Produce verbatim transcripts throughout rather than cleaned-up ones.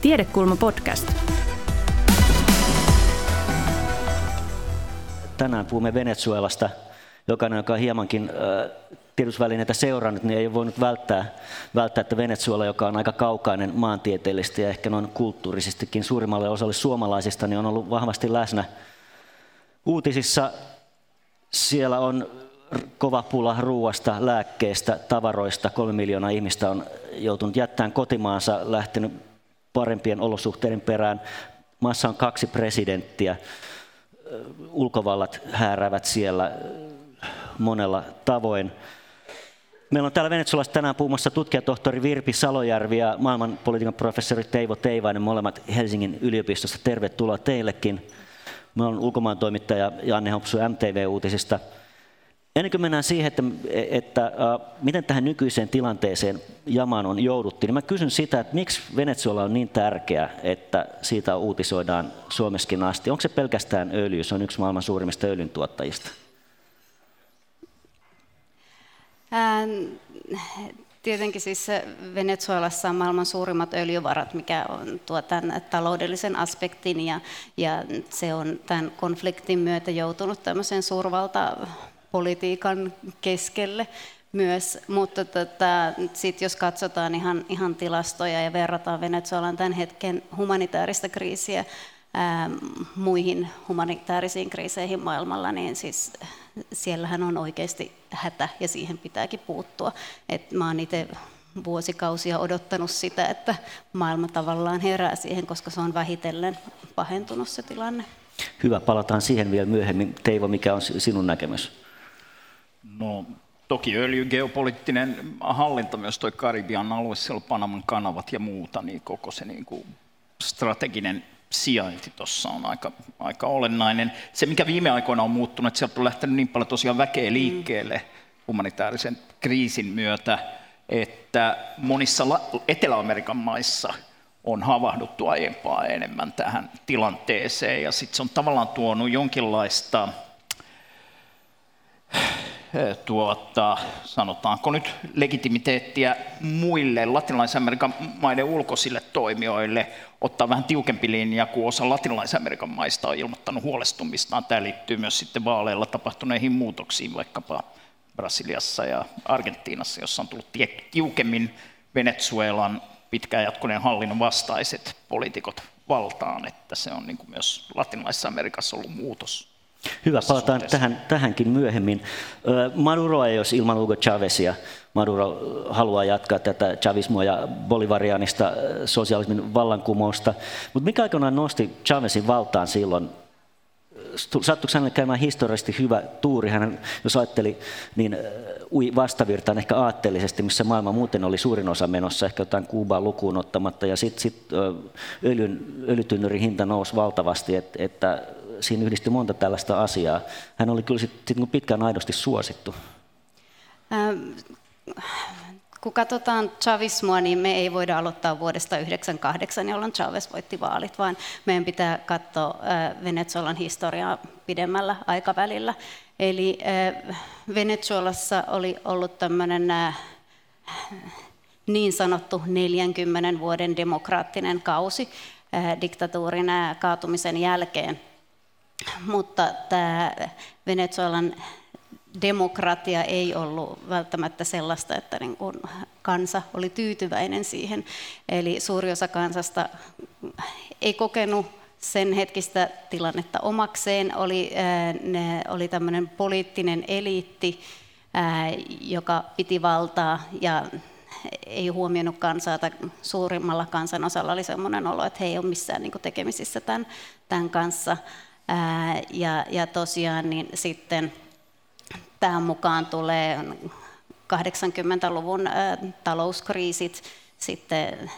Tiedekulma podcast. Tänään puhumme Venezuelasta. Jokainen, joka on hiemankin äh, tiedotusvälineitä seurannut, niin ei ole voinut välttää, välttää, että Venezuela, joka on aika kaukainen maantieteellisesti ja ehkä noin kulttuurisestikin suurimmalle osalle suomalaisista, niin on ollut vahvasti läsnä uutisissa. Siellä on kova pula ruuasta, lääkkeistä, tavaroista. Kolme miljoonaa ihmistä on joutunut jättämään kotimaansa, lähtenyt parempien olosuhteiden perään. Maassa on kaksi presidenttiä. Ulkovallat hääräävät siellä monella tavoin. Meillä on täällä Venezuelassa tänään puhumassa tutkijatohtori Virpi Salojärvi ja maailmanpolitiikan professori Teivo Teivainen, molemmat Helsingin yliopistosta. Tervetuloa teillekin. Meillä on ulkomaan toimittaja Janne Hopsu M T V-uutisista. Ennen kuin mennään siihen, että, että äh, miten tähän nykyiseen tilanteeseen jamaan on jouduttiin, niin mä kysyn sitä, että miksi Venezuela on niin tärkeä, että siitä uutisoidaan Suomessakin asti. Onko se pelkästään öljy? Se on yksi maailman suurimmista öljyntuottajista. Ähm, tietenkin siis Venezuelassa on maailman suurimmat öljyvarat, mikä on tuo tämän taloudellisen aspektin, ja, ja se on tämän konfliktin myötä joutunut tämmöiseen suurvalta politiikan keskelle myös, mutta tota, sit jos katsotaan ihan, ihan tilastoja ja verrataan Venezuelan tämän hetken humanitaarista kriisiä ää, muihin humanitaarisiin kriiseihin maailmalla, niin siis siellähän on oikeasti hätä ja siihen pitääkin puuttua. Et mä oon itse vuosikausia odottanut sitä, että maailma tavallaan herää siihen, koska se on vähitellen pahentunut se tilanne. Hyvä, palataan siihen vielä myöhemmin. Teivo, mikä on sinun näkemys? No, toki öljyn geopoliittinen hallinta, myös tuo Karibian alue, siellä Panamán kanavat ja muuta, niin koko se niin kuin strateginen sijainti tuossa on aika, aika olennainen. Se, mikä viime aikoina on muuttunut, että sieltä on lähtenyt niin paljon tosiaan väkeä liikkeelle humanitaarisen kriisin myötä, että monissa Etelä-Amerikan maissa on havahduttu aiempaa enemmän tähän tilanteeseen, ja sitten se on tavallaan tuonut jonkinlaista, tuota, sanotaanko nyt, legitimiteettiä muille Latinalais-Amerikan maiden ulkoisille toimijoille ottaa vähän tiukempi linja, kun osa Latinalais-Amerikan maista on ilmoittanut huolestumistaan. Tämä liittyy myös sitten vaaleilla tapahtuneihin muutoksiin, vaikkapa Brasiliassa ja Argentiinassa, jossa on tullut tiukemmin Venezuelan pitkään jatkuneen hallinnon vastaiset poliitikot valtaan, että se on niin kuin myös Latinalaisessa Amerikassa ollut muutos. Hyvä, palataan tähän, tähänkin myöhemmin. Maduro ei olisi ilman Hugo Chávezia. Maduro haluaa jatkaa tätä chavismoa ja bolivarianista sosialismin vallankumousta. Mutta mikä aikanaan nosti Chávezin valtaan silloin? Sattuiko hänelle käymään historiallisesti hyvä tuuri? Hän, jos ajatteli, niin ui vastavirtaan ehkä aatteellisesti, missä maailma muuten oli suurin osa menossa, ehkä jotain Kuubaa lukuun ottamatta, ja sitten sit, öljytynnyrin hinta nousi valtavasti, että et, siinä yhdistyi monta tällaista asiaa. Hän oli kyllä sit, sit pitkään aidosti suosittu. Ähm. Kun katsotaan chavismoa, niin me ei voida aloittaa vuodesta yhdeksänkymmentäkahdeksan, jolloin Chávez voitti vaalit, vaan meidän pitää katsoa Venezuelan historiaa pidemmällä aikavälillä. Eli Venezuelassa oli ollut tämmöinen niin sanottu neljänkymmenen vuoden demokraattinen kausi diktatuurin kaatumisen jälkeen, mutta tämä Venezuelan demokratia ei ollut välttämättä sellaista, että niin kuin kansa oli tyytyväinen siihen. Eli suuri osa kansasta ei kokenut sen hetkistä tilannetta omakseen. Oli, ne, oli tämmöinen poliittinen eliitti, joka piti valtaa ja ei huomioinut kansaa, tai suurimmalla kansanosalla oli semmoinen olo, että he ei ole missään niin kuin tekemisissä tämän, tämän kanssa. Ja, ja tosiaan niin sitten tähän mukaan tulee kahdeksankymmentäluvun talouskriisit, sitten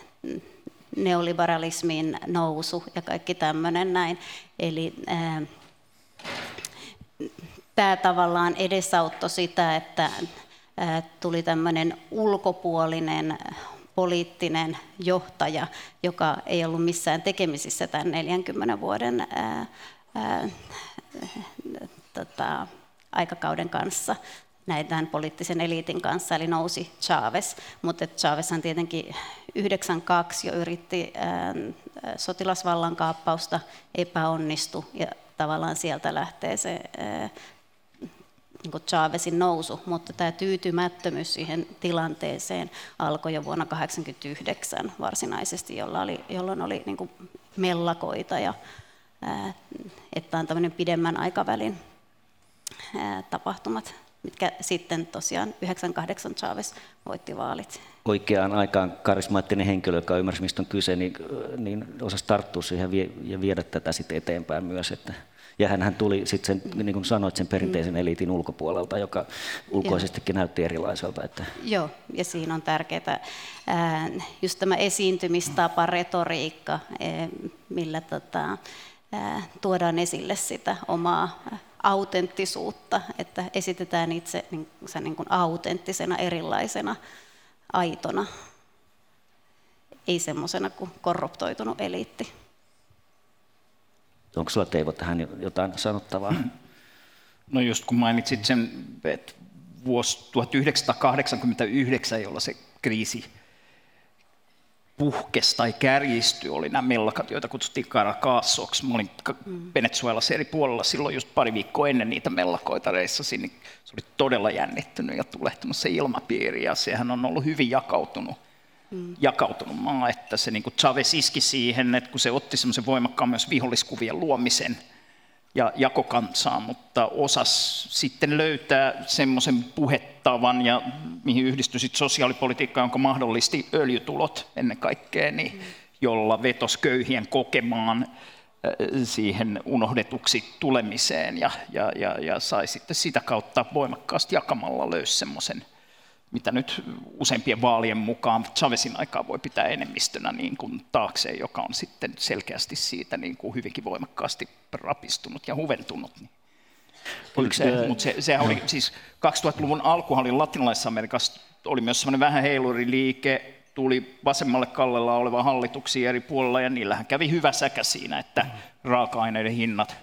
neoliberalismin nousu ja kaikki tämmöinen näin. Eli ää, tämä tavallaan edesauttoi sitä, että ää, tuli tämmöinen ulkopuolinen poliittinen johtaja, joka ei ollut missään tekemisissä tämän neljänkymmenen vuoden ää, ää, tota, aikakauden kanssa. näiden poliittisen eliitin kanssa, eli nousi Chávez. Mutta Chávezhan tietenkin yhdeksänkymmentäkaksi jo yritti ää, sotilasvallankaappausta, epäonnistui, ja tavallaan sieltä lähtee se ää, niin kuin Chávezin nousu, mutta tämä tyytymättömyys siihen tilanteeseen alkoi jo vuonna tuhatyhdeksänsataakahdeksankymmentäyhdeksän varsinaisesti, jolla oli, jolloin oli niin kuin mellakoita, ja ää, että on tämmöinen pidemmän aikavälin ää, tapahtumat, mitkä sitten tosiaan yhdeksänkymmentäkahdeksan Chávez voitti vaalit. Oikeaan aikaan karismaattinen henkilö, joka ymmärsi, mistä on kyse, niin, niin osasi tarttua siihen ja viedä tätä sitten eteenpäin myös. Että ja hänhän tuli sitten, niin kuin sanoit, sen perinteisen eliitin ulkopuolelta, joka ulkoisestikin joo. näytti erilaiselta. Että. Joo, ja siinä on tärkeää just tämä esiintymistapa, retoriikka, millä tota, tuodaan esille sitä omaa autenttisuutta, että esitetään itse niin, se niin kuin autenttisena, erilaisena, aitona, ei semmoisena kuin korruptoitunut eliitti. Onko sulla, Teivo, tähän jotain sanottavaa? No just kun mainitsit sen, että vuosi tuhatyhdeksänsataakahdeksankymmentäyhdeksän, jolla se kriisi puhkesi tai kärjistyi, oli nämä mellakat, joita kutsuttiin Caracazoksi. Mä olin Venezuelassa eri puolella silloin just pari viikkoa ennen niitä mellakoita reissasi, niin se oli todella jännittynyt ja tulehtunut se ilmapiiri, ja sehän on ollut hyvin jakautunut. Mm. jakautunut maa, että se niin kuin Chávez iski siihen, että kun se otti semmoisen voimakkaan myös viholliskuvien luomisen ja jakokansaa, mutta osasi sitten löytää semmoisen puhettavan, ja mihin yhdistyi sitten sosiaalipolitiikka, jonka mahdollisti öljytulot ennen kaikkea, niin, mm. jolla vetosi köyhien kokemaan siihen unohdetuksi tulemiseen, ja, ja, ja, ja sai sitten sitä kautta voimakkaasti jakamalla löysi semmoisen, mitä nyt useimpien vaalien mukaan Chávezin aikaa voi pitää enemmistönä niin kuin taakseen, joka on sitten selkeästi siitä niin kuin hyvinkin voimakkaasti rapistunut ja huventunut. Se, mutta se, sehän oli, siis kaksituhattaluvun alkuhan oli Latinalaisessa Amerikassa, oli myös semmoinen vähän heiluriliike, tuli vasemmalle kallella oleva hallituksia eri puolella, ja niillähän kävi hyvä säkä siinä, että raaka-aineiden hinnat,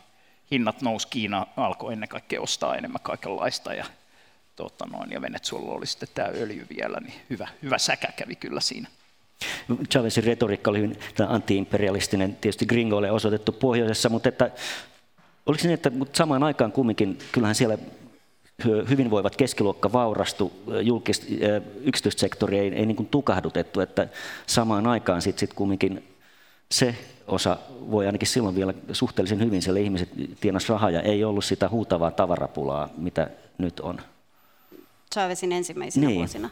hinnat nousi, Kiina alkoi ennen kaikkea ostaa enemmän kaikenlaista, ja Tuota noin, ja Venezuelalla oli sitten tämä öljy vielä, niin hyvä, hyvä säkä kävi kyllä siinä. Chávezin retoriikka oli hyvin anti-imperialistinen, tietysti gringoille osoitettu pohjoisessa, mutta että, oliko se niin, että samaan aikaan kumminkin, kyllähän siellä hyvinvoivat keskiluokka vaurastui, julkist, yksityistä sektoria ei, ei niin kuin tukahdutettu, että samaan aikaan sitten sit kumminkin se osa voi ainakin silloin vielä suhteellisen hyvin, siellä ihmiset tienasi rahaa ja ei ollut sitä huutavaa tavarapulaa, mitä nyt on. Chávezin ensimmäisenä niin. vuosina.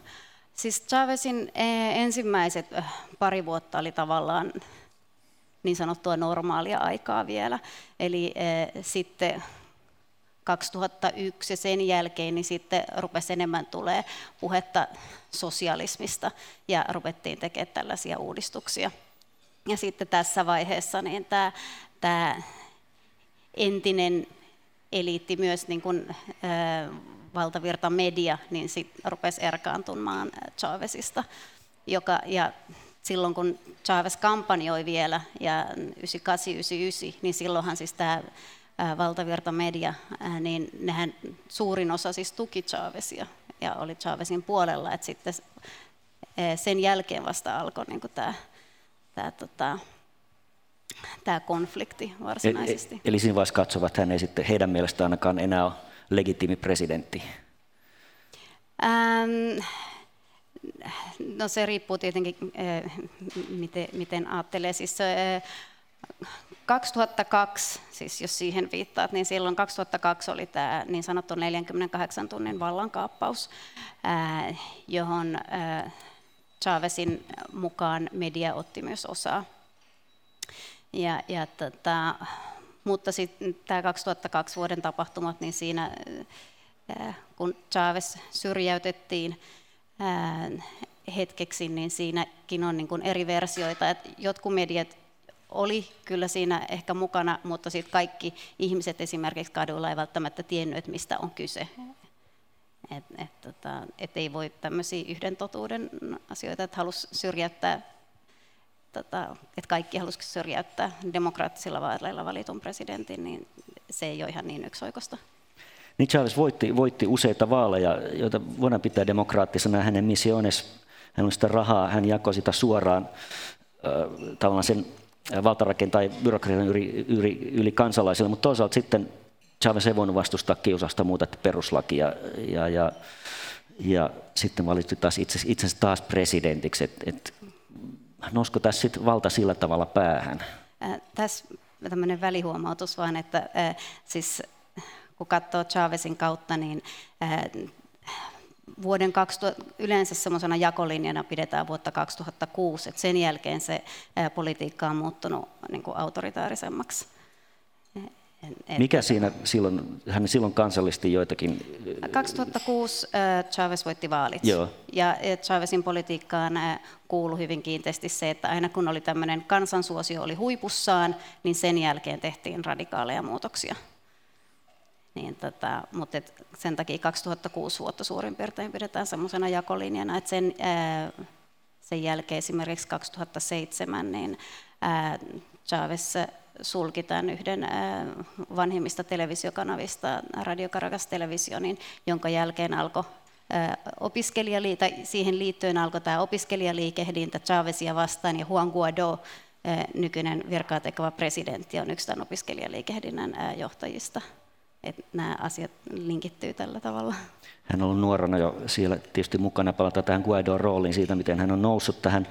Siis Chávezin ensimmäiset pari vuotta oli tavallaan niin sanottua normaalia aikaa vielä. Eli eh, sitten kaksituhattayksi ja sen jälkeen niin sitten rupesi enemmän tulee puhetta sosialismista ja ruvettiin tekemään tällaisia uudistuksia. Ja sitten tässä vaiheessa niin tämä, tämä entinen eliitti myös niin kuin, eh, valtavirta media, niin sitten rupesi erkaantumaan Chávezista, joka, ja silloin kun Chávez kampanjoi vielä, ja yhdeksänkymmentäkahdeksan yhdeksänkymmentäyhdeksän, niin silloinhan siis tämä valtavirta media, niin nehän suurin osa siis tuki Chávezia, ja oli Chávezin puolella, että sitten sen jälkeen vasta alkoi niin tämä, tämä tota, tämä konflikti varsinaisesti. Eli siinä vaiheessa katsovat, että hän ei sitten heidän mielestään ainakaan enää ole legitiimi presidentti? Ähm, no se riippuu tietenkin, äh, miten, miten ajattelee. Siis, äh, kaksituhattakaksi, siis jos siihen viittaat, niin silloin kaksituhattakaksi oli tämä niin sanottu neljänkymmenenkahdeksan tunnin vallankaappaus, äh, johon äh, Chávezin mukaan media otti myös osaa. Ja, ja tota, mutta sitten tämä kaksituhattakaksi vuoden tapahtumat, niin siinä kun Chávez syrjäytettiin hetkeksi, niin siinäkin on niin kuin eri versioita. Et jotkut mediat oli kyllä siinä ehkä mukana, mutta sitten kaikki ihmiset esimerkiksi kaduilla ei välttämättä tiennyt, että mistä on kyse. Et, et, tota, et ei voi tämmöisiä yhden totuuden asioita, että halusi syrjäyttää. Tota, että kaikki halusivat syrjäyttää demokraattisilla vaaleilla valitun presidentin, niin se ei ole ihan niin yksioikoista. Niin Chávez voitti, voitti useita vaaleja, joita voidaan pitää demokraattisena. Hänen misiones, hän on sitä rahaa, hän jakoi sitä suoraan äh, tavallaan sen valtarakenteen tai byrokratian yli, yli, yli kansalaisille, mutta toisaalta sitten Chávez ei voinut vastustaa kiusasta muuta peruslakia ja, ja, ja sitten valitsi taas itse, itsensä taas presidentiksi. Et, et, nousko tässä sitten valta sillä tavalla päähän? Äh, tässä tämmöinen välihuomautus vaan, että äh, siis kun katsoo Chávezin kautta, niin äh, vuoden kaksituhatta, yleensä semmoisena jakolinjana pidetään vuotta kaksituhattakuusi, että sen jälkeen se äh, politiikka on muuttunut niin kuin autoritaarisemmaksi. Et mikä siinä silloin, hän silloin kansallisti joitakin? kaksituhattakuusi Chávez voitti vaalit. Joo. Ja Chávezin politiikkaan kuului hyvin kiinteästi se, että aina kun oli tämmöinen kansansuosio oli huipussaan, niin sen jälkeen tehtiin radikaaleja muutoksia. Niin tota, mutta sen takia kaksituhattakuusi vuotta suurin piirtein pidetään semmoisena jakolinjana, että sen, sen jälkeen esimerkiksi kaksituhattaseitsemän niin Chávez sulki tämän yhden vanhimmista televisiokanavista, Radio Caracas Televisionin, jonka jälkeen alkoi opiskelijaliike, tai siihen liittyen alkoi tämä opiskelijaliikehdintä Chávezia vastaan, ja Juan Guaidó, nykyinen virkaa tekevä presidentti, on yksi tämän opiskelijaliikehdinnän johtajista. Että nämä asiat linkittyy tällä tavalla. Hän on ollut nuorana jo siellä tietysti mukana, palataan tähän Guaidón rooliin siitä, miten hän on noussut tähän.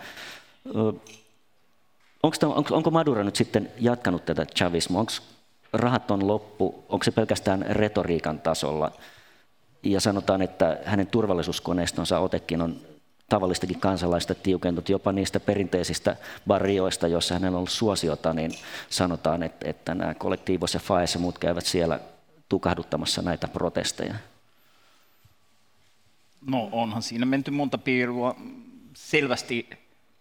Onko, onko Maduro nyt sitten jatkanut tätä chavismoa? Onko rahat on loppu? Onko se pelkästään retoriikan tasolla? Ja sanotaan, että hänen turvallisuuskoneistonsa otekin on tavallistakin kansalaista tiukentunut. Jopa niistä perinteisistä barrioista, joissa hänellä on ollut suosiota, niin sanotaan, että, että nämä kollektiivos ja FAES ja muut käyvät siellä tukahduttamassa näitä protesteja. No onhan siinä menty monta piirua selvästi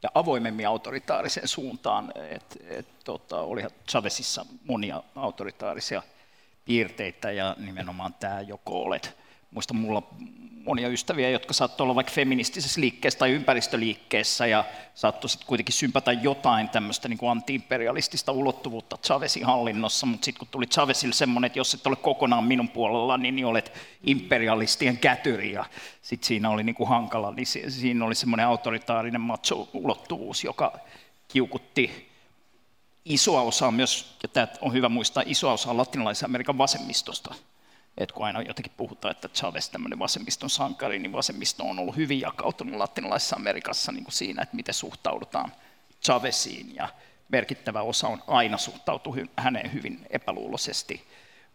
ja avoimemmin autoritaariseen suuntaan, että et, tota, olihan Chávezissa monia autoritaarisia piirteitä ja nimenomaan tämä joko olet. Muista mulla monia ystäviä, jotka saattoi olla vaikka feministisessä liikkeessä tai ympäristöliikkeessä ja saattoi sitten kuitenkin sympata jotain tämmöistä niin kuin anti-imperialistista ulottuvuutta Chávezin hallinnossa, mutta sitten kun tuli Chávezille semmoinen, että jos et ole kokonaan minun puolella, niin olet imperialistien kätyri ja sitten siinä oli niin kuin hankala, niin siinä oli semmoinen autoritaarinen macho-ulottuvuus, joka kiukutti isoa osaa myös, ja tämä on hyvä muistaa, isoa osaa latinalaisen Amerikan vasemmistosta. Et kun aina jotenkin puhutaan, että Chávez tämmöinen vasemmiston sankari, niin vasemmisto on ollut hyvin jakautunut latinalaisessa Amerikassa niin kuin siinä, että miten suhtaudutaan Cháveziin, ja merkittävä osa on aina suhtautunut häneen hyvin epäluuloisesti.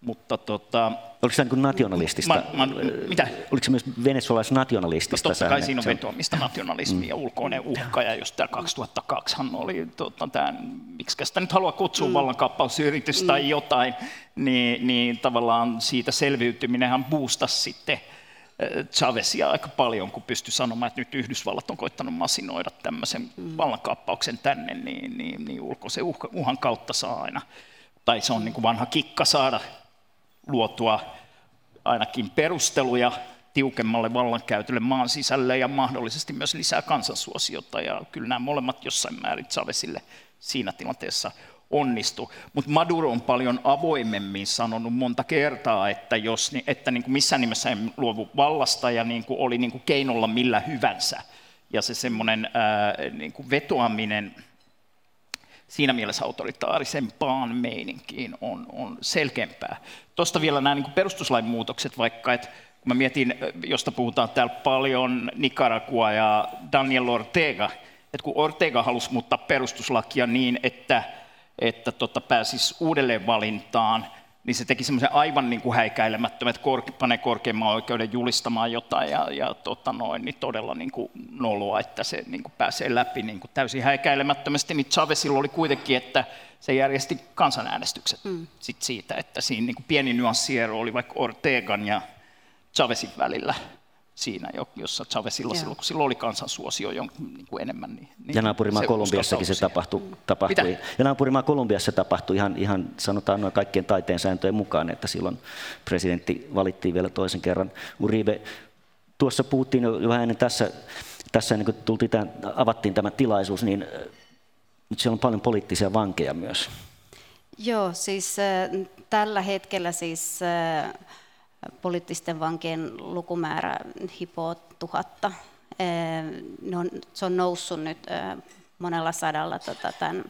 Mutta tota, oliko se niin nationalistista? Ma, ma, mitä? Oliko se myös venezuelaisnationalistista? No, totta kai siinä on vetoamista nationalismia, mm. ulkoinen uhka, ja just tämä kaksituhattakaksi oli, tota, tämän, miksikä sitä nyt haluaa kutsua, mm. vallankaappausyritys mm. tai jotain, niin, niin tavallaan siitä selviytyminenhän boostasi sitten Chávezia aika paljon, kun pystyi sanomaan, että nyt Yhdysvallat on koittanut masinoida tämmöisen mm. vallankaappauksen tänne, niin, niin, niin ulkoisen uhka, uhan kautta saa aina, tai se on niin kuin vanha kikka saada luotua ainakin perusteluja tiukemmalle vallankäytölle maan sisälle ja mahdollisesti myös lisää kansansuosiota. Ja kyllä nämä molemmat jossain määrin Chávezille siinä tilanteessa onnistu. Mutta Maduro on paljon avoimemmin sanonut monta kertaa, että, jos, että niin kuin missään nimessä ei luovu vallasta ja niin kuin oli niin kuin keinolla millä hyvänsä. Ja se semmoinen ää, niin kuin vetoaminen siinä mielessä autoritaarisempaan meininkiin on, on selkeämpää. Tuosta vielä nämä niin kuin perustuslain muutokset, vaikka että kun mä mietin, josta puhutaan täällä paljon, Nicaragua ja Daniel Ortega, että kun Ortega halusi muuttaa perustuslakia niin, että, että tota, pääsisi uudelleen valintaan, niin se teki semmoisen aivan niin kuin häikäilemättömän, että kor- panee korkeimman oikeuden julistamaan jotain ja, ja tota noin, niin todella niin kuin noloa, että se niin kuin pääsee läpi niin kuin täysin häikäilemättömästi. Niin Chávezilla oli kuitenkin, että se järjesti kansanäänestykset mm. sit siitä, että siinä niin kuin pieni nyanssiero oli vaikka Ortegan ja Chávezin välillä siinä, jossa Chávezilla silloin, kun silloin oli kansansuosio niin kuin enemmän. Niin, niin ja naapurimaa Kolumbiassakin se tapahtui. tapahtui. Ja naapurimaa Kolumbiassa tapahtui ihan, ihan sanotaan noin kaikkien taiteen sääntöjen mukaan, että silloin presidentti valittiin vielä toisen kerran. Uribe, tuossa puhuttiin jo ennen tässä, tässä ennen kuin tultiin tämän, avattiin tämä tilaisuus, niin nyt siellä on paljon poliittisia vankeja myös. Joo, siis äh, tällä hetkellä siis... Äh, poliittisten vankien lukumäärä hipoo tuhatta. Se on noussut nyt monella sadalla tämän,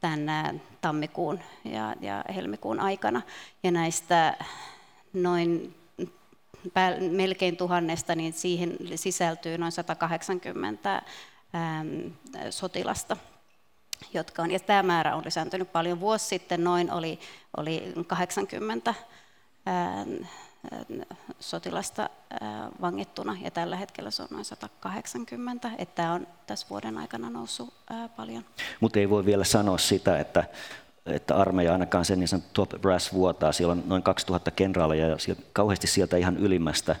tämän tammikuun ja, ja helmikuun aikana. Ja näistä noin melkein tuhannesta, niin siihen sisältyy noin sata kahdeksankymmentä sotilasta, jotka on, ja tämä määrä on lisääntynyt paljon. Vuosi sitten noin oli, oli kahdeksankymmentä ää, sotilasta ää, vangittuna, ja tällä hetkellä se on noin sata kahdeksankymmentä, että tämä on tässä vuoden aikana noussut ää, paljon. Mutta ei voi vielä sanoa sitä, että, että armeija ainakaan sen niin sanottu top brass vuotaa. Siellä on noin kaksituhatta kenraaleja, ja sieltä, kauheasti sieltä ihan ylimmästä.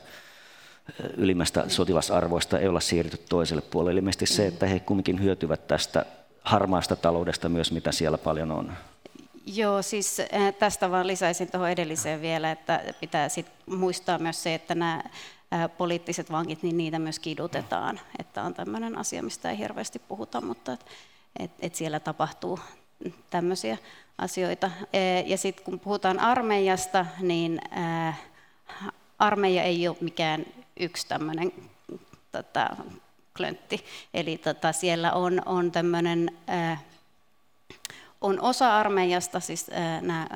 ylimmästä sotilasarvoista ei olla siirrytty toiselle puolelle. Eli ilmeisesti se, että he kumminkin hyötyvät tästä harmaasta taloudesta myös, mitä siellä paljon on. Joo, siis tästä vaan lisäisin tuohon edelliseen vielä, että pitää sit muistaa myös se, että nämä poliittiset vankit, niin niitä myös kidutetaan. Että on tämmöinen asia, mistä ei hirveästi puhuta, mutta et, et, et siellä tapahtuu tämmöisiä asioita. Ja sitten kun puhutaan armeijasta, niin armeija ei ole mikään yksi tämmöinen tota, klöntti, eli tota, siellä on, on tämmöinen, ää, on osa armeijasta, siis ää, nämä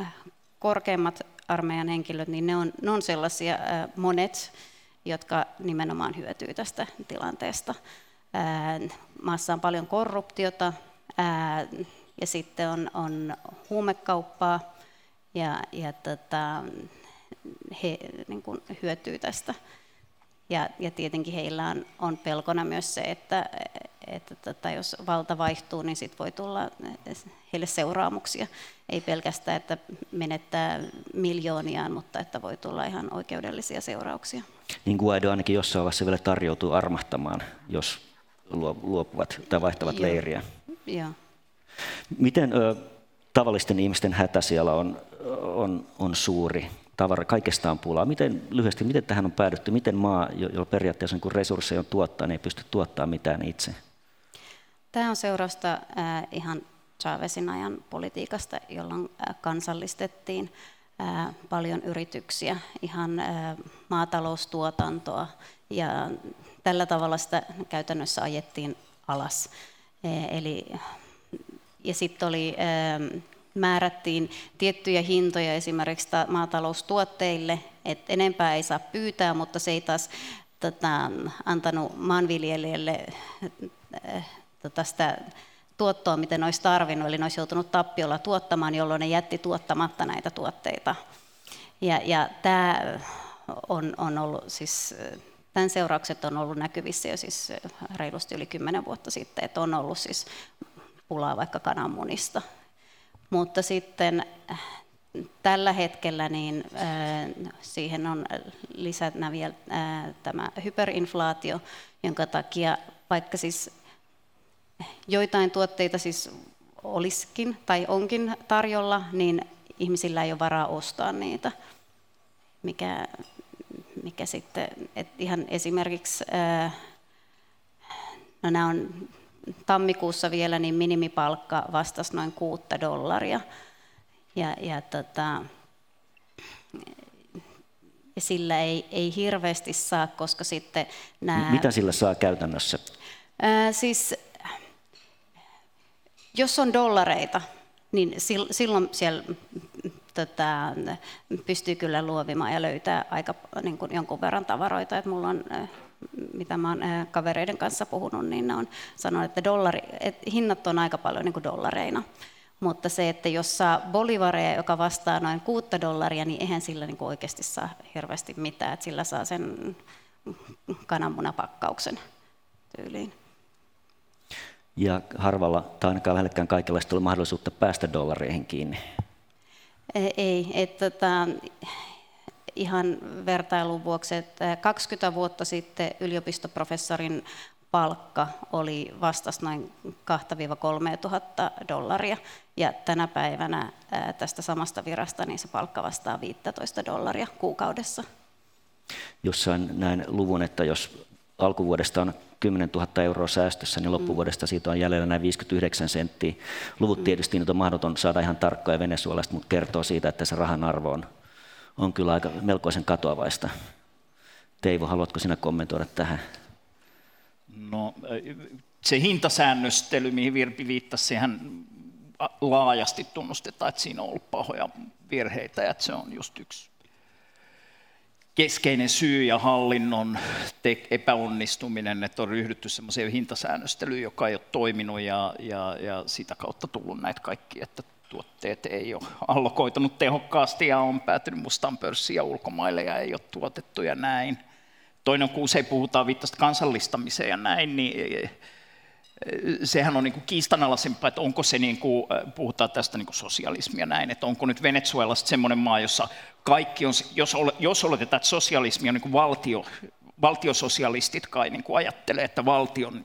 korkeimmat armeijan henkilöt, niin ne on, ne on sellaisia ää, monet, jotka nimenomaan hyötyy tästä tilanteesta. Ää, maassa on paljon korruptiota, ää, ja sitten on, on huumekauppaa, ja, ja tota, he niin kuin hyötyy tästä. Ja, ja tietenkin heillä on, on pelkona myös se, että, että tota, jos valta vaihtuu, niin sit voi tulla heille seuraamuksia. Ei pelkästään, että menettää miljooniaan, mutta että voi tulla ihan oikeudellisia seurauksia. Niin Guaido ainakin jossain vaiheessa vielä tarjoutuu armahtamaan, jos luopuvat tai vaihtavat Joo. leiriä. Joo. Miten ö, tavallisten ihmisten hätä siellä on, on, on suuri? Tavara, kaikesta on pulaa. Miten lyhyesti, miten tähän on päädytty? Miten maa, jolla periaatteessa niin resursseja on tuottaa, niin ei pysty tuottamaan mitään itse? Tämä on seurausta äh, ihan Chávezin ajan politiikasta, jolloin äh, kansallistettiin äh, paljon yrityksiä, ihan äh, maataloustuotantoa, ja tällä tavalla sitä käytännössä ajettiin alas. E- eli, ja sitten oli... Äh, määrättiin tiettyjä hintoja esimerkiksi maataloustuotteille, että enempää ei saa pyytää, mutta se ei taas tota, antanut maanviljelijälle tota, sitä tuottoa, miten olisi tarvinnut, eli ne olisi joutunut tappiolla tuottamaan, jolloin ne jätti tuottamatta näitä tuotteita. Ja, ja tämä on, on ollut siis... Tämän seuraukset on ollut näkyvissä jo siis reilusti yli kymmenen vuotta sitten, että on ollut siis pulaa vaikka kananmunista. Mutta sitten tällä hetkellä niin siihen on lisänä vielä tämä hyperinflaatio, jonka takia vaikka siis joitain tuotteita siis olisikin tai onkin tarjolla, niin ihmisillä ei ole varaa ostaa niitä. Mikä, mikä sitten, et ihan esimerkiksi, no nämä on... Tammikuussa vielä niin minimipalkka vastasi noin kuutta dollaria, ja, ja, tota, ja sillä ei, ei hirveästi saa, koska sitten nämä... Mitä sillä saa käytännössä? Ää, siis, jos on dollareita, niin silloin siellä tota, pystyy kyllä luovimaan ja löytää aika niin kuin jonkun verran tavaroita, että mulla on... mitä mä oon kavereiden kanssa puhunut, niin ne on sanonut, että, dollari, että hinnat on aika paljon niin kuin dollareina. Mutta se, että jos saa bolivareja, joka vastaa noin kuutta dollaria, niin eihän sillä niin kuin oikeasti saa hirveästi mitään. Että sillä saa sen kananmunapakkauksen tyyliin. Ja harvalla tai ainakaan lähellekään kaikenlaista on mahdollisuutta päästä dollareihin kiinni. Ei, että... Tota, ihan vertailun vuoksi, että kaksikymmentä vuotta sitten yliopistoprofessorin palkka oli vastasi noin kaksituhatta kolmetuhatta dollaria, ja tänä päivänä tästä samasta virasta niin se palkka vastaa viisitoista dollaria kuukaudessa. Jossain näin luvun, että jos alkuvuodesta on kymmenentuhatta euroa säästössä, niin loppuvuodesta siitä on jäljellä näin viisikymmentäyhdeksän senttiä. Luvut tietysti nyt on mahdoton saada ihan tarkkoja Venezuelasta, mutta kertoo siitä, että se rahan arvo on on kyllä aika melkoisen katoavaista. Teivo, haluatko sinä kommentoida tähän? No, se hintasäännöstely, mihin Virpi viittasi, sehän laajasti tunnustetaan, että siinä on ollut pahoja virheitä, ja se on just yksi keskeinen syy ja hallinnon epäonnistuminen, että on ryhdytty semmoiseen hintasäännöstelyyn, joka ei ole toiminut, ja, ja, ja sitä kautta tullut näitä kaikki, että tuotteet ei ole allokoitunut tehokkaasti ja on päätynyt mustaan pörssiin ja ulkomaille ja ei ole tuotettu ja näin. Toinen, kun usein puhutaan viittasta kansallistamiseen ja näin, niin sehän on niin kuin kiistanalaisempaa, että onko se, niin kuin, puhutaan tästä niin kuin sosialismia näin, että onko nyt Venezuelasta semmoinen maa, jossa kaikki on, jos, ole, jos oletetaan, että sosialismi on niin kuin valtio, valtiososialistit kai niin kuin ajattelee, että valtion,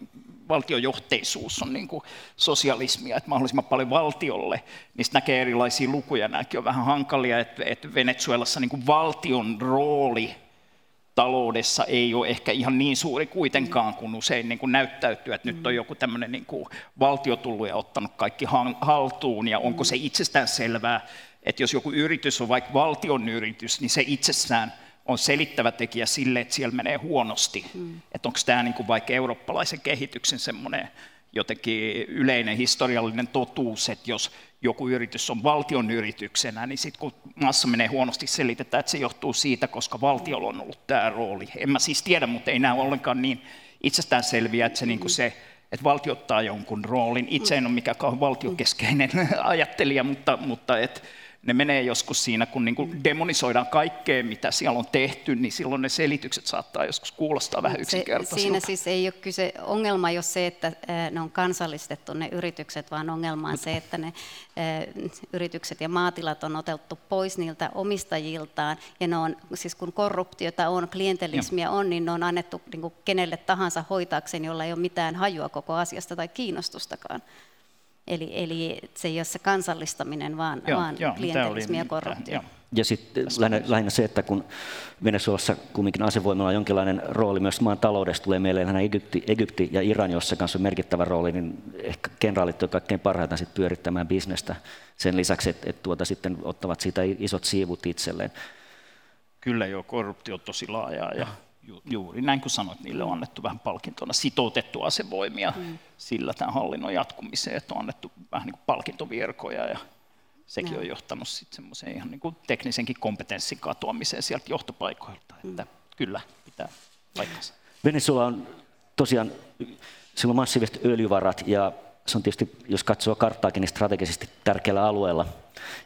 valtiojohteisuus on niin kuin sosialismia, että mahdollisimman paljon valtiolle, niistä näkee erilaisia lukuja, nämäkin on vähän hankalia, että, että Venezuelassa niin kuin valtion rooli taloudessa ei ole ehkä ihan niin suuri kuitenkaan, kun usein niin kuin näyttäytyy, että nyt on joku tämmöinen niin kuin valtio tullut ja ottanut kaikki haltuun, ja onko se itsestään selvää, että jos joku yritys on vaikka valtion yritys, niin se itsessään on selittävä tekijä sille, että siellä menee huonosti. Mm. Että onko tämä niin kuin vaikka eurooppalaisen kehityksen semmoinen jotenkin yleinen historiallinen totuus, että jos joku yritys on valtion yrityksenä, niin sitten kun maassa menee huonosti, selitetään, että se johtuu siitä, koska valtiolla on ollut tämä rooli. En mä siis tiedä, mutta ei nämä ollenkaan niin itsestään selviä, että se, niin kuin se, että valtio ottaa jonkun roolin. Itse en ole mikään valtiokeskeinen ajattelija, mutta, mutta et ne menee joskus siinä, kun niin kuin demonisoidaan kaikkea, mitä siellä on tehty, niin silloin ne selitykset saattaa joskus kuulostaa vähän yksinkertaisilta. Siinä siis ei ole kyse, ongelma ei ole se, että ne on kansallistettu ne yritykset, vaan ongelma on se, että ne yritykset ja maatilat on otettu pois niiltä omistajiltaan, ja ne on, siis kun korruptiota on, klientelismiä on, niin ne on annettu niin kuin kenelle tahansa hoitaakseen, jolla ei ole mitään hajua koko asiasta tai kiinnostustakaan. Eli, eli se ei ole se kansallistaminen, vaan, vaan klientelismi ja korruptio. Ja sitten lähinnä se, että kun Venezuelassa kumminkin asevoimalla on jonkinlainen rooli, myös maan taloudessa tulee mieleen Egypti, Egypti ja Iran, joissa kanssa on merkittävä rooli, niin ehkä kenraalit on kaikkein parhaiten sit pyörittämään bisnestä sen lisäksi, että et tuota sitten ottavat siitä isot siivut itselleen. Kyllä joo, korruptio on tosi laajaa. Ja juuri näin kuin sanoit, niille on annettu vähän palkintona, sitoutettu asevoimia mm. sillä tämän hallinnon jatkumiseen, että on annettu vähän niin kuin palkintovirkoja, ja sekin no. on johtanut sitten semmoiseen ihan niin kuin teknisenkin kompetenssin katoamiseen sieltä johtopaikoilta, että mm. kyllä pitää paikkansa. Venezuela on tosiaan, sillä on massiiviset öljyvarat, ja se on tietysti, jos katsoo karttaakin, niin strategisesti tärkeällä alueella.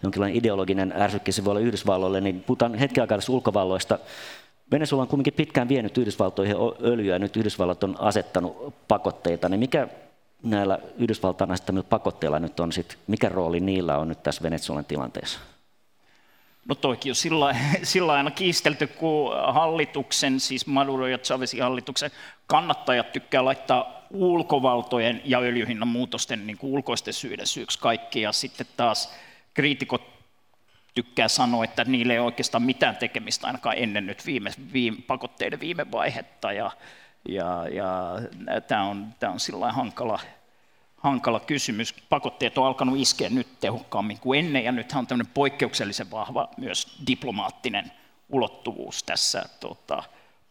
Jonkinlainen ideologinen ärsykki se voi olla Yhdysvalloille, niin puhutaan hetken aikaa tässä ulkovalloista. Venezuela on kuitenkin pitkään vienyt Yhdysvaltoihin öljyä, ja nyt Yhdysvallat on asettanut pakotteita, niin mikä näillä Yhdysvaltain asettamilla pakotteilla nyt on sit, mikä rooli niillä on nyt tässä Venezuelan tilanteessa? No toikin on sillä, sillä aina kiistelty, kun hallituksen, siis Maduro ja Chávezin hallituksen kannattajat tykkää laittaa ulkovaltojen ja öljyhinnan muutosten niin kuin ulkoisten syiden syyksi kaikki, ja sitten taas kriitikot tykkää sanoa, että niillä ei oikeastaan mitään tekemistä ainakaan ennen nyt viime, viime, pakotteiden viime vaihetta. Ja, ja, ja tämä on, tämä on sillain hankala, hankala kysymys. Pakotteet on alkanut iskeä nyt tehokkaammin kuin ennen, ja nythän on tämmöinen poikkeuksellisen vahva myös diplomaattinen ulottuvuus tässä tota,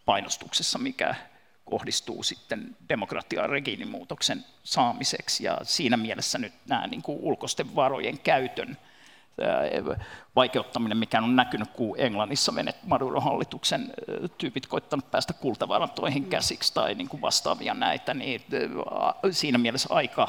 painostuksessa, mikä kohdistuu sitten demokratian regiimimuutoksen saamiseksi. Ja siinä mielessä nyt nämä niin kuin ulkoisten varojen käytön vaikeuttaminen, mikä on näkynyt, kun Englannissa menet Maduro-hallituksen tyypit koittanut päästä kultavarantoihin käsiksi tai niin kuin vastaavia näitä, niin siinä mielessä aika,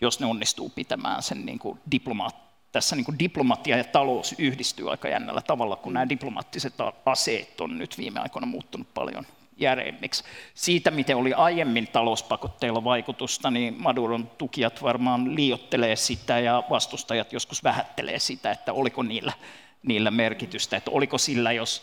jos ne onnistuu pitämään sen niin kuin diplomaat, tässä niin kuin diplomatia ja talous yhdistyy aika jännällä tavalla, kun nämä diplomaattiset aseet on nyt viime aikoina muuttunut paljon järeimmiksi. Siitä, miten oli aiemmin talouspakotteilla vaikutusta, niin Maduron tukijat varmaan liioittelee sitä ja vastustajat joskus vähättelee sitä, että oliko niillä, niillä merkitystä, että oliko sillä, jos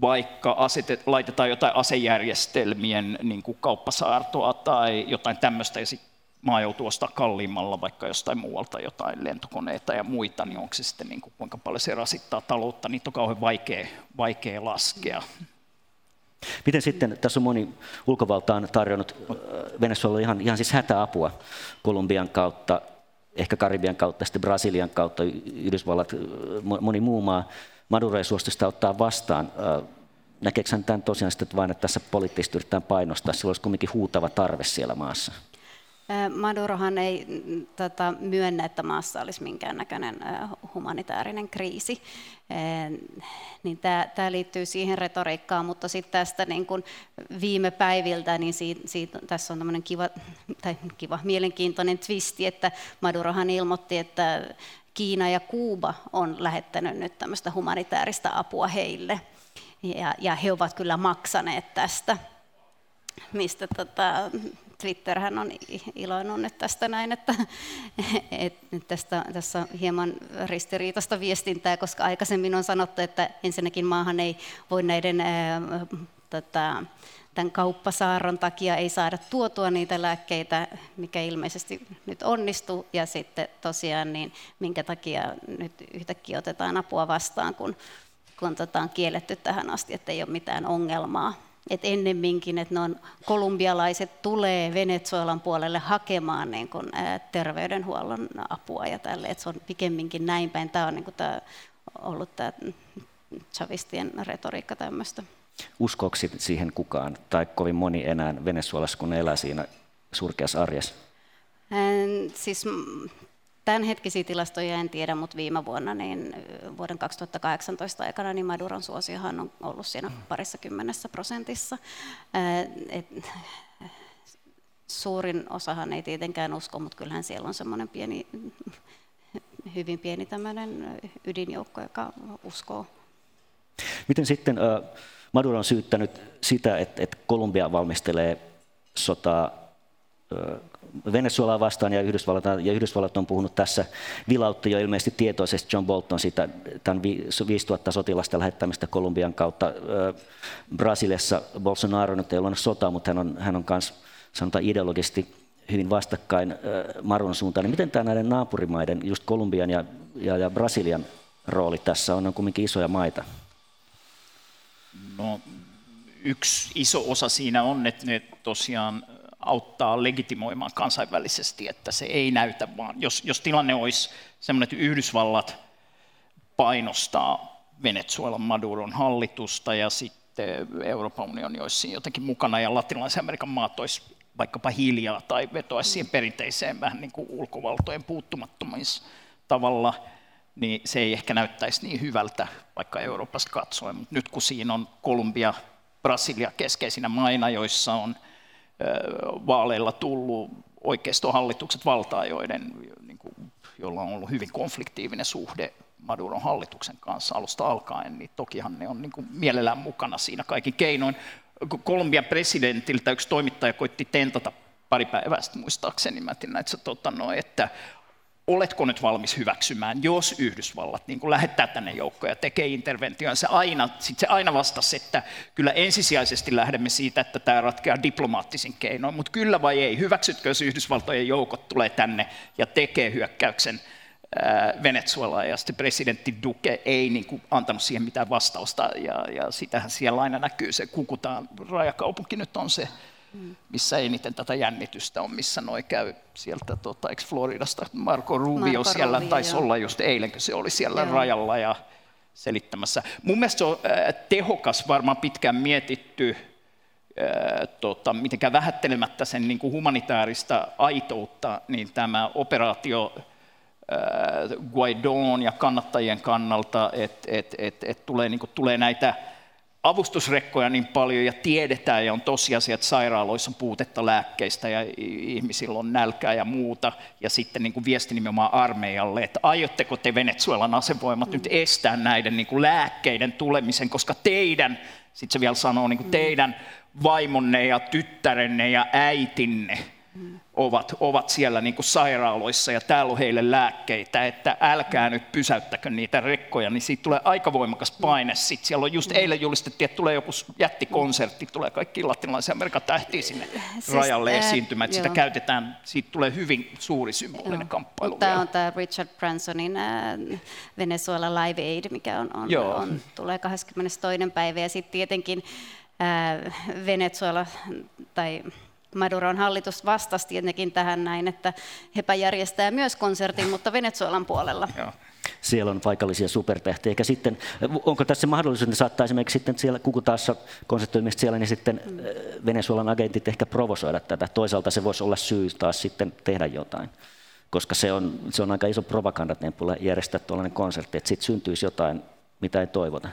vaikka asetet, laitetaan jotain asejärjestelmien niin kuin kauppasaartoa tai jotain tämmöistä, ja sitten maa joutuu ostamaan kalliimmalla vaikka jostain muualta jotain lentokoneita ja muita, niin onko se sitten niin kuin, kuinka paljon se rasittaa taloutta, niitä on kauhean vaikea, vaikea laskea. Miten sitten, tässä on moni ulkovalta on tarjonnut Venezuelalle ihan, ihan siis hätäapua Kolumbian kautta, ehkä Karibian kautta, sitten Brasilian kautta, Yhdysvallat, moni muu maa, Maduro ei suostu sitä ottaa vastaan. Näkeekö hän tämän tosiaan, että vain että tässä poliittisesti yritetään painostaa? Sillä olisi kuitenkin huutava tarve siellä maassa. Madurohan ei tota, myönnä, että maassa olisi minkäännäköinen humanitaarinen kriisi. Niin tämä liittyy siihen retoriikkaan, mutta sitten tästä niin kun viime päiviltä, niin siitä, siitä, tässä on tämmöinen kiva, tai kiva, mielenkiintoinen twisti, että Madurohan ilmoitti, että Kiina ja Kuuba on lähettänyt nyt tämmöistä humanitaarista apua heille, ja, ja he ovat kyllä maksaneet tästä, mistä tota, Twitterhän on iloinut nyt tästä näin, että et, et tästä, tässä on hieman ristiriitaista viestintää, koska aikaisemmin on sanottu, että ensinnäkin maahan ei voi näiden ää, tota, tämän kauppasaarron takia ei saada tuotua niitä lääkkeitä, mikä ilmeisesti nyt onnistuu, ja sitten tosiaan niin minkä takia nyt yhtäkkiä otetaan apua vastaan, kun, kun tota on kielletty tähän asti, että ei ole mitään ongelmaa. Et ennemminkin, että ne on, kolumbialaiset tulee Venezuelan puolelle hakemaan niin kun, ä, terveydenhuollon apua ja tälle, että se on pikemminkin näin päin. Tämä on niin kun tää, ollut tämä chavistien retoriikka tämmöistä. Uskoiko siihen kukaan tai kovin moni enää Venezuelassa, kun elää siinä surkeassa arjessa? Siis tämänhetkisiä tilastoja en tiedä, mutta viime vuonna, niin vuoden kaksituhattakahdeksantoista aikana, niin Maduron suosiohan on ollut siinä parissa kymmenessä prosentissa. Et suurin osahan ei tietenkään usko, mutta kyllähän siellä on semmoinen pieni, hyvin pieni tämmöinen ydinjoukko, joka uskoo. Miten sitten Maduro on syyttänyt sitä, että Kolumbia valmistelee sotaa Venezuelaa vastaan ja Yhdysvallat, ja Yhdysvallat on puhunut tässä, vilautti jo ilmeisesti tietoisesti John Bolton sitä, tämän viisituhatta sotilasta lähettämistä Kolumbian kautta Brasiliassa. Bolsonaro nyt ei ole sotaa, mutta hän on, hän on myös sanotaan ideologisesti hyvin vastakkain Maduron suuntaan. Niin miten tämä näiden naapurimaiden, just Kolumbian ja, ja, ja Brasilian rooli tässä on, on kuitenkin isoja maita? No, yksi iso osa siinä on, että ne tosiaan auttaa legitimoimaan kansainvälisesti, että se ei näytä vaan. Jos, jos tilanne olisi sellainen, että Yhdysvallat painostaa Venezuelan Maduron hallitusta ja sitten Euroopan unioni olisi jotenkin mukana ja Latinalaisen Amerikan maat olisi vaikkapa hiljaa tai vetoaisi siihen perinteiseen vähän niin kuin ulkovaltojen puuttumattomissa tavalla, niin se ei ehkä näyttäisi niin hyvältä, vaikka Euroopasta katsoen. Mutta nyt kun siinä on Kolumbia, Brasilia keskeisinä maina, joissa on vaaleilla tullut oikeistohallitukset valtaa, joiden, niin kuin, jolla on ollut hyvin konfliktiivinen suhde Maduron hallituksen kanssa alusta alkaen, niin tokihan ne on niin kuin mielellään mukana siinä kaikki keinoin. Kolumbian presidentiltä yksi toimittaja koitti tentata pari päivästä muistaakseni, mä tiedän, että, tota, no, että oletko nyt valmis hyväksymään, jos Yhdysvallat niin kun lähettää tänne joukkoja ja tekee intervention, se aina, sit se aina vastasi, että kyllä ensisijaisesti lähdemme siitä, että tämä ratkeaa diplomaattisin keinoin, mutta kyllä vai ei, hyväksytkö, jos Yhdysvaltojen joukot tulee tänne ja tekee hyökkäyksen Venezuelaan, ja sitten presidentti Duque ei niin kuin antanut siihen mitään vastausta, ja, ja sitähän siellä aina näkyy, se Kukutaan rajakaupunki nyt on se, missä eniten tätä jännitystä on, missä noi käy sieltä, tuota, eikö Floridasta Marco Rubio Marco siellä, Rubio, taisi jo olla just eilen, kun se oli siellä joo rajalla ja selittämässä. Mun mielestä se on äh, tehokas, varmaan pitkään mietitty, äh, tota, mitenkään vähättelemättä sen niin kuin humanitaarista aitoutta, niin tämä operaatio äh, Guaidon ja kannattajien kannalta, että et, et, et tulee, niin kuin, tulee näitä avustusrekkoja niin paljon ja tiedetään ja on tosiasia, että sairaaloissa on puutetta lääkkeistä ja ihmisillä on nälkää ja muuta. Ja sitten niin kuin viesti nimenomaan armeijalle, että aiotteko te Venezuelan asevoimat mm. nyt estää näiden niin kuin lääkkeiden tulemisen, koska teidän, sitten se vielä sanoo, niin kuin mm. teidän vaimonne ja tyttärenne ja äitinne mm. ovat, ovat siellä niin kuin sairaaloissa ja täällä on heille lääkkeitä, että älkää nyt pysäyttäkö niitä rekkoja, niin siitä tulee aika voimakas paine. Sitten siellä on just mm. eilen julistettiin, että tulee joku jättikonsertti, tulee kaikki latinalaisia Amerikan tähtiä sinne siis rajalle esiintymään, että sitä käytetään, siitä tulee hyvin suuri symbolinen joo kamppailu. Tämä on tämä Richard Bransonin ää, Venezuela Live Aid, mikä on, on, on, tulee kahdeskymmenestoinen päivä, ja sitten tietenkin ää, Venezuela tai Maduron hallitus vastasi tietenkin tähän näin, että hepä järjestää myös konsertin, mutta Venezuelan puolella. Joo. siellä on paikallisia supertähtiä. Eikä sitten, onko tässä mahdollisuus, että saattaa esimerkiksi sitten siellä Kukutaassa konserttoimista siellä, niin sitten Venezuelan agentit ehkä provosoida tätä. Toisaalta se voisi olla syy taas sitten tehdä jotain, koska se on, se on aika iso propagandatemppu järjestää tuollainen konsertti, että sitten syntyisi jotain, mitä ei toivota.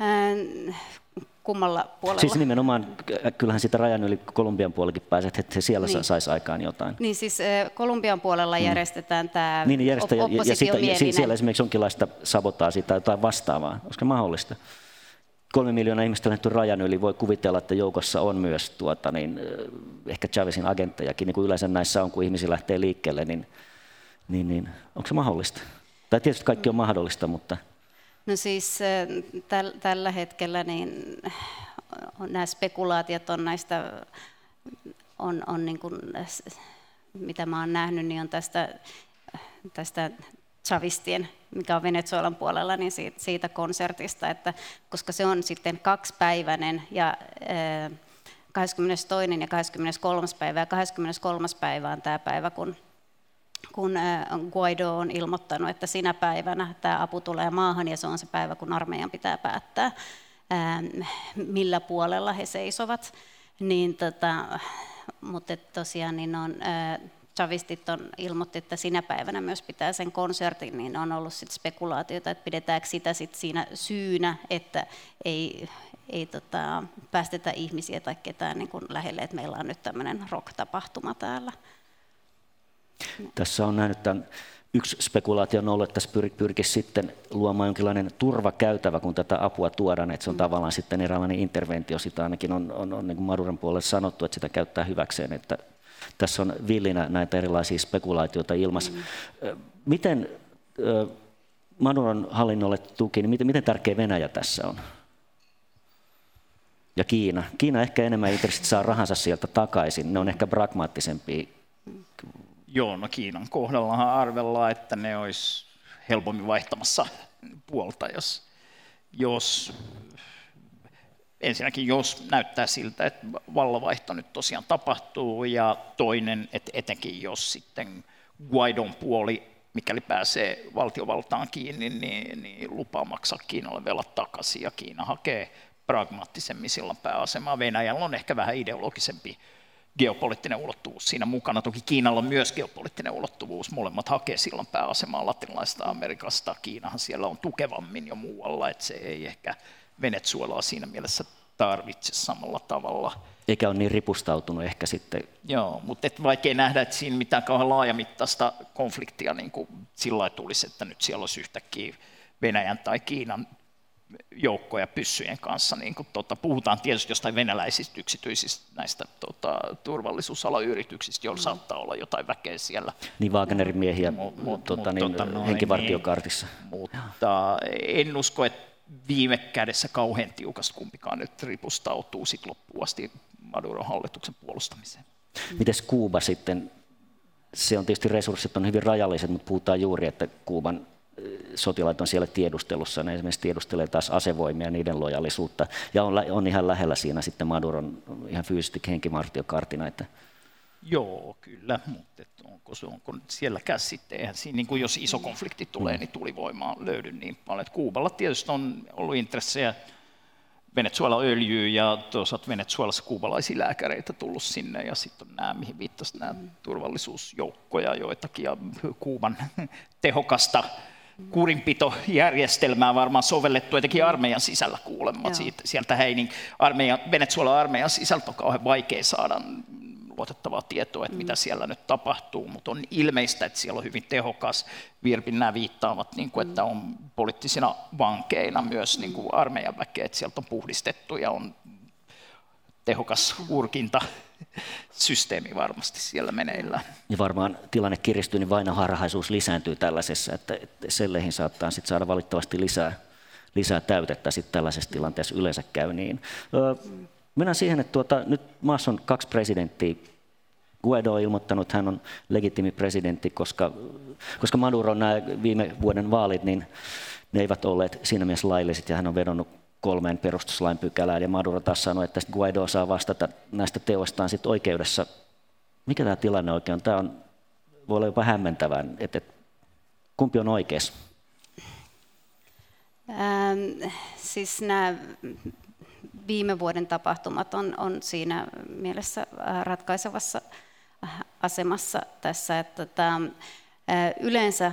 Ähm. Kummalla puolella? Siis nimenomaan, kyllähän sitä rajan yli Kolumbian puolellakin pääset, että he siellä niin saisi aikaan jotain. Niin siis Kolumbian puolella järjestetään mm. tämä niin, järjestetään, op- oppositiomielinen. Ja sitä, ja siellä esimerkiksi jonkinlaista sabotaa sitä jotain vastaavaa, olisiko mahdollista? Kolme miljoonaa ihmistä on lähdetty rajan yli, voi kuvitella, että joukossa on myös tuota, niin, ehkä Chávezin agenttejakin, niin kuin yleensä näissä on, kun ihmisiä lähtee liikkeelle, niin, niin, niin onko se mahdollista? Tai tietysti kaikki on mahdollista, mutta... No siis täl, tällä hetkellä niin nämä spekulaatiot on näistä, on, on niin kuin, mitä mä oon nähnyt, niin on tästä, tästä Chávezien, mikä on Venezuelan puolella, niin siitä, siitä konsertista, että koska se on sitten kaksipäiväinen ja kahdeskymmenestoinen ja kahdeskymmeneskolmas päivä, ja kahdeskymmeneskolmas päivä on tämä päivä, kun kun Guaidó on ilmoittanut, että sinä päivänä tämä apu tulee maahan, ja se on se päivä, kun armeijan pitää päättää, millä puolella he seisovat. Niin, tota, mutta tosiaan niin on, chavistit on ilmoitti, että sinä päivänä myös pitää sen konsertin, niin on ollut sit spekulaatiota, että pidetäänkö sitä sit siinä syynä, että ei, ei tota, päästetä ihmisiä tai ketään niin kuin lähelle, että meillä on nyt tämmöinen rock-tapahtuma täällä. Tässä on nähnyt tämän yksi spekulaatio on ollut, että tässä pyrkisi sitten luomaan jonkinlainen turvakäytävä, kun tätä apua tuodaan, että se on tavallaan sitten eräänlainen interventio, sitä ainakin on, on, on niin kuin Maduron puolelle sanottu, että sitä käyttää hyväkseen, että tässä on villinä näitä erilaisia spekulaatioita ilmassa. Mm. Miten Maduron hallinnolle tuki, niin miten, miten tärkeä Venäjä tässä on? Ja Kiina. Kiina ehkä enemmän intressit saa rahansa sieltä takaisin, ne on ehkä pragmaattisempia. Joo, no Kiinan kohdallahan arvellaan, että ne olisi helpommin vaihtamassa puolta, jos, jos ensinnäkin jos näyttää siltä, että vallanvaihto nyt tosiaan tapahtuu, ja toinen, että etenkin jos sitten Guaidon puoli, mikäli pääsee valtiovaltaan kiinni, niin, niin lupaa maksaa Kiinalle velat takaisin, ja Kiina hakee pragmaattisemmin sillan pääasemaa. Venäjällä on ehkä vähän ideologisempi geopoliittinen ulottuvuus siinä mukana. Toki Kiinalla on myös geopoliittinen ulottuvuus. Molemmat hakee silloin pääasemaa latinalaista Amerikasta. Kiinahan siellä on tukevammin jo muualla, että se ei ehkä Venezuelaa siinä mielessä tarvitse samalla tavalla. Eikä ole niin ripustautunut ehkä sitten. Joo, mutta et vaikea nähdä, että siinä mitään kauhean laajamittaista konfliktia niin kuin sillä lailla tulisi, että nyt siellä olisi yhtäkkiä Venäjän tai Kiinan joukkoja pyssyjen kanssa. Niin kun, tota, puhutaan tietysti jostain venäläisistä yksityisistä näistä tota, turvallisuusalayrityksistä, joilla mm. saattaa olla jotain väkeä siellä. Niin Wagnerin miehiä mut, mut, tota, niin, tota, noin, henkivartiokartissa. Niin, mutta en usko, että viime kädessä kauhean tiukasta kumpikaan nyt ripustautuu sit loppuun asti Maduron hallituksen puolustamiseen. Mm. Mites Kuuba sitten? Se on tietysti resurssit on hyvin rajalliset, mutta puhutaan juuri, että Kuuban sotilaat on siellä tiedustelussa, ne esimerkiksi tiedustelee taas asevoimia ja niiden lojallisuutta, ja on, on ihan lähellä siinä sitten Maduron ihan fyysisesti henkivartiokartina. Että... Joo, kyllä, mutta onko, onko sielläkään sitten, eihän siinä, niin kuin jos iso konflikti tulee, niin tulivoimaa löydy niin paljon. Et Kuuballa tietysti on ollut intressejä Venezuelan öljyä, ja toisaalta Venezuelassa kuubalaisia lääkäreitä tullut sinne, ja sitten on nämä, mihin viittasi, nämä turvallisuusjoukkoja, joitakin, ja Kuuban tehokasta kurinpitojärjestelmää varmaan sovellettu etenkin armeijan sisällä kuulemma. Sieltä hei, niin armeijan, Venezuelan armeijan sisältä on kauhean vaikea saada luotettavaa tietoa, että mm. mitä siellä nyt tapahtuu, mutta on ilmeistä, että siellä on hyvin tehokas. Virpin nämä viittaavat, niin kuin, että on poliittisina vankeina myös niin kuin armeijan väkeä, että sieltä on puhdistettu ja on tehokas urkintasysteemi varmasti siellä meneillään. Ja varmaan tilanne kiristyy, niin vainoharhaisuus lisääntyy tällaisessa, että selleihin saattaa sit saada valittavasti lisää, lisää täytettä sit tällaisessa tilanteessa yleensä käy niin. Mennään siihen, että tuota, nyt maassa on kaksi presidenttiä. Guaidó on ilmoittanut, että hän on legitiimi presidentti, koska, koska Maduro on nämä viime vuoden vaalit, niin ne eivät olleet siinä mielessä lailliset, ja hän on vedonnut kolmeen perustuslain pykälään, ja Maduro taas sanoi, että Guaidó saa vastata näistä teoistaan sit oikeudessa. Mikä tämä tilanne oikein on? Tämä on, voi olla jopa hämmentävää, että kumpi on oikeassa? Ähm, siis nämä viime vuoden tapahtumat on, on siinä mielessä ratkaisevassa asemassa tässä, että tämä, yleensä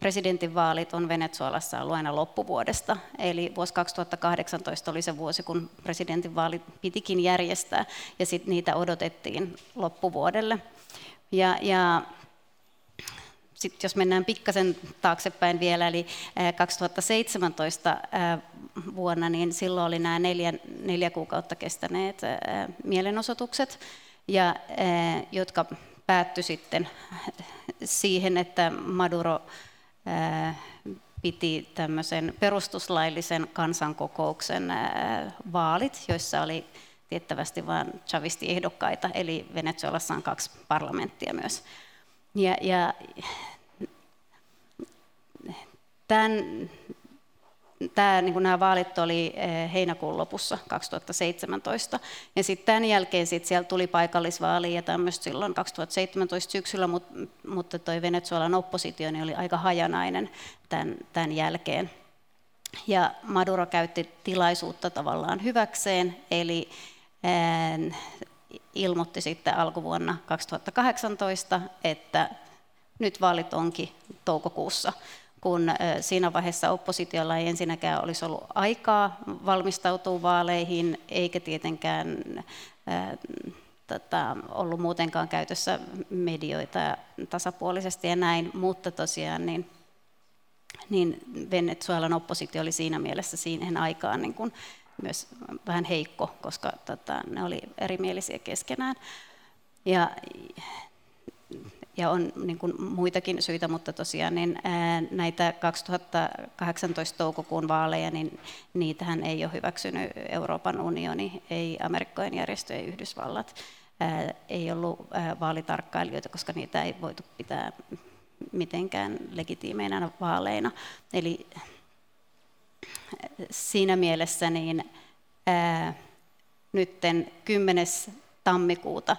presidentinvaalit on Venezuelassa ollut aina loppuvuodesta, eli vuosi kaksituhattakahdeksantoista oli se vuosi, kun presidentinvaalit pitikin järjestää, ja sitten niitä odotettiin loppuvuodelle. Ja, ja sitten jos mennään pikkasen taaksepäin vielä, eli kaksituhattaseitsemäntoista vuonna, niin silloin oli nämä neljä, neljä kuukautta kestäneet mielenosoitukset, ja, jotka päättyi sitten siihen, että Maduro piti tämmöisen perustuslaillisen kansankokouksen vaalit, joissa oli tiettävästi vain chavistiehdokkaita, eli Venezuelassa on kaksi parlamenttia myös. Ja, ja tämän, tämä, niin kuin nämä vaalit oli heinäkuun lopussa kaksituhattaseitsemäntoista, ja sitten tämän jälkeen sit siellä tuli paikallisvaali ja tämmöistä silloin kaksituhattaseitsemäntoista syksyllä, mut, mutta toi Venezuelan oppositio niin oli aika hajanainen tämän, tämän jälkeen. Ja Maduro käytti tilaisuutta tavallaan hyväkseen, eli ää, ilmoitti sitten alkuvuonna kaksituhattakahdeksantoista, että nyt vaalit onkin toukokuussa, kun siinä vaiheessa oppositiolla ei ensinnäkään olisi ollut aikaa valmistautua vaaleihin, eikä tietenkään ää, tota, ollut muutenkaan käytössä medioita tasapuolisesti ja näin, mutta tosiaan niin, niin Venezuelan oppositio oli siinä mielessä siihen aikaan niin kuin myös vähän heikko, koska tota, ne oli erimielisiä keskenään. Ja, ja on niin kuin muitakin syitä, mutta tosiaan niin, ää, näitä kaksituhattakahdeksantoista toukokuun vaaleja, niin niitähän ei ole hyväksynyt Euroopan unioni, ei Amerikkojen järjestö, ei Yhdysvallat. Ää, ei ollut ää, vaalitarkkailijoita, koska niitä ei voitu pitää mitenkään legitiimeinä vaaleina. Eli siinä mielessä niin, ää, nytten kymmenes tammikuuta,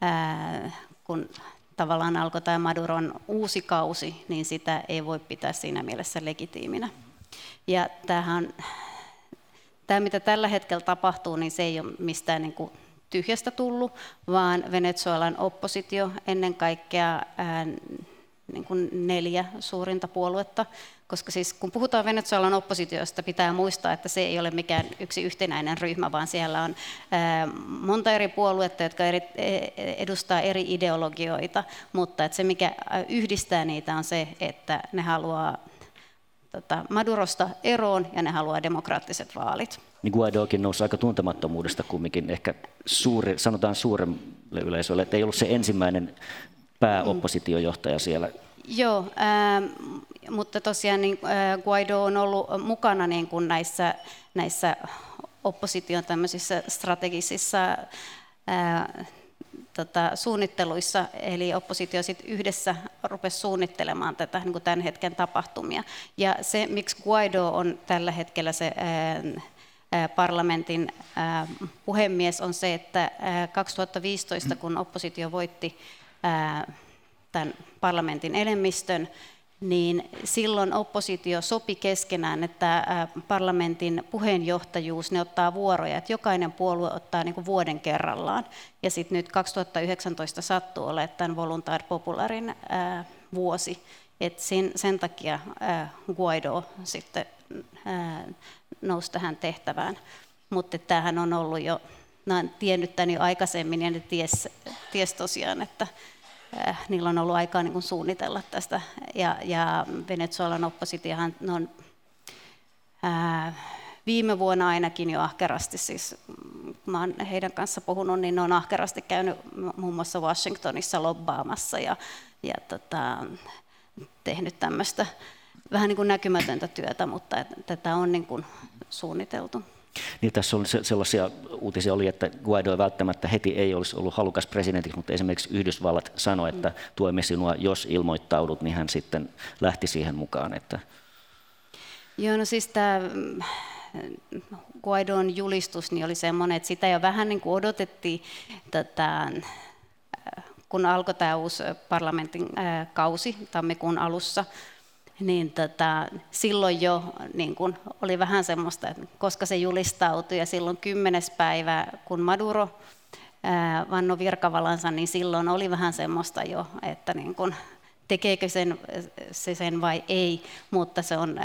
ää, kun tavallaan alkoi tämä Maduron uusi kausi, niin sitä ei voi pitää siinä mielessä legitiiminä. Ja tämähän, tämä, mitä tällä hetkellä tapahtuu, niin se ei ole mistään niin kuin tyhjästä tullut, vaan Venezuelan oppositio, ennen kaikkea ää, niin kuin neljä suurinta puoluetta, koska siis kun puhutaan Venezuelan oppositiosta, pitää muistaa, että se ei ole mikään yksi yhtenäinen ryhmä, vaan siellä on monta eri puoluetta, jotka eri, edustaa eri ideologioita, mutta että se, mikä yhdistää niitä, on se, että ne haluaa tota, Madurosta eroon ja ne haluaa demokraattiset vaalit. Niin Guaidókin nousi aika tuntemattomuudesta kumminkin ehkä suuri, sanotaan suurelle yleisölle, että ei ollut se ensimmäinen pääoppositiojohtaja siellä. Joo, ää, mutta tosiaan niin, ää, Guaidó on ollut mukana niin kuin näissä, näissä opposition tämmöisissä strategisissa ää, tota, suunnitteluissa, eli oppositio sit yhdessä rupesi suunnittelemaan tätä niin kuin tämän hetken tapahtumia. Ja se, miksi Guaidó on tällä hetkellä se ää, parlamentin ää, puhemies, on se, että ää, kaksituhattaviisitoista, kun oppositio voitti tämän parlamentin enemmistön, niin silloin oppositio sopi keskenään, että parlamentin puheenjohtajuus, ne ottaa vuoroja, että jokainen puolue ottaa niin kuin vuoden kerrallaan. Ja sitten nyt kaksituhattayhdeksäntoista sattuu olemaan tämän Voluntad Popularin ää, vuosi. Et sen, sen takia ää, Guaidó sitten ää, nousi tähän tehtävään. Mutta tämähän on ollut jo, nämä on tiennyt tämän jo aikaisemmin ja ne ties, ties tosiaan, että äh, niillä on ollut aikaa niin kuin suunnitella tästä. Ja, ja Venezuelan oppositiohan on äh, viime vuonna ainakin jo ahkerasti, siis mä oon heidän kanssa puhunut, niin ne on ahkerasti käynyt muun muassa Washingtonissa lobbaamassa ja, ja tota, tehnyt tämmöistä vähän niin kuin näkymätöntä työtä, mutta et, tätä on niin kuin suunniteltu. Niin, tässä oli sellaisia uutisia, oli, että Guaidó välttämättä heti ei olisi ollut halukas presidentiksi, mutta esimerkiksi Yhdysvallat sanoi, että tuemme sinua, jos ilmoittaudut, niin hän sitten lähti siihen mukaan. Että joo, no siis tämä Guaidón julistus niin oli semmoinen, että sitä jo vähän niin kuin odotettiin, tätä, kun alkoi tämä uusi parlamentin kausi tammikuun alussa, niin tota, silloin jo niin kun oli vähän semmoista, koska se julistautui, ja silloin kymmenes päivä, kun Maduro ää, vannoi virkavalansa, niin silloin oli vähän semmoista jo, että niin kun, tekeekö sen, se sen vai ei, mutta se on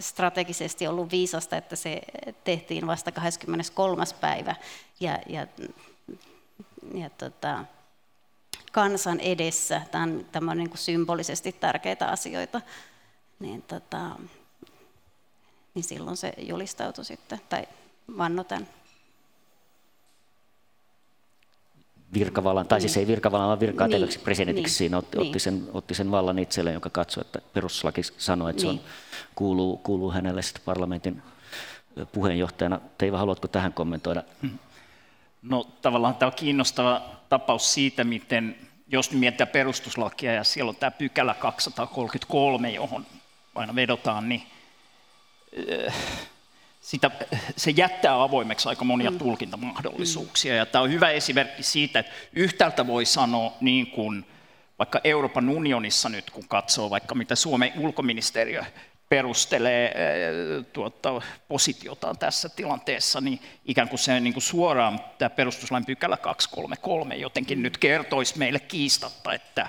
strategisesti ollut viisasta, että se tehtiin vasta kahdeskymmeneskolmas päivä ja, ja, ja tota, kansan edessä. Tämä on niin kuin symbolisesti tärkeitä asioita. Niin, tota, niin silloin se julistautui sitten, tai vannoi tämän. Virkavalan, tai siis ei virkavalan, vaan virka-ateväksi niin, presidentiksi niin, siinä otti, niin. sen, otti sen vallan itselleen, jonka katsoi, että perustuslaki sanoi, että niin. se on, kuuluu, kuuluu hänelle parlamentin puheenjohtajana. Teiva, haluatko tähän kommentoida? No tavallaan tämä on kiinnostava tapaus siitä, miten, jos mietitään perustuslakia ja siellä on tämä pykälä kaksisataakolmekymmentäkolme, johon aina vedotaan, niin sitä, se jättää avoimeksi aika monia tulkintamahdollisuuksia. Ja tämä on hyvä esimerkki siitä, että yhtäältä voi sanoa, niin kuin vaikka Euroopan unionissa nyt, kun katsoo vaikka mitä Suomen ulkoministeriö perustelee tuota, positiotaan tässä tilanteessa, niin ikään kuin se niin kuin suoraan tämä perustuslain pykälä kaksisataakolmekymmentäkolme jotenkin nyt kertoisi meille kiistatta, että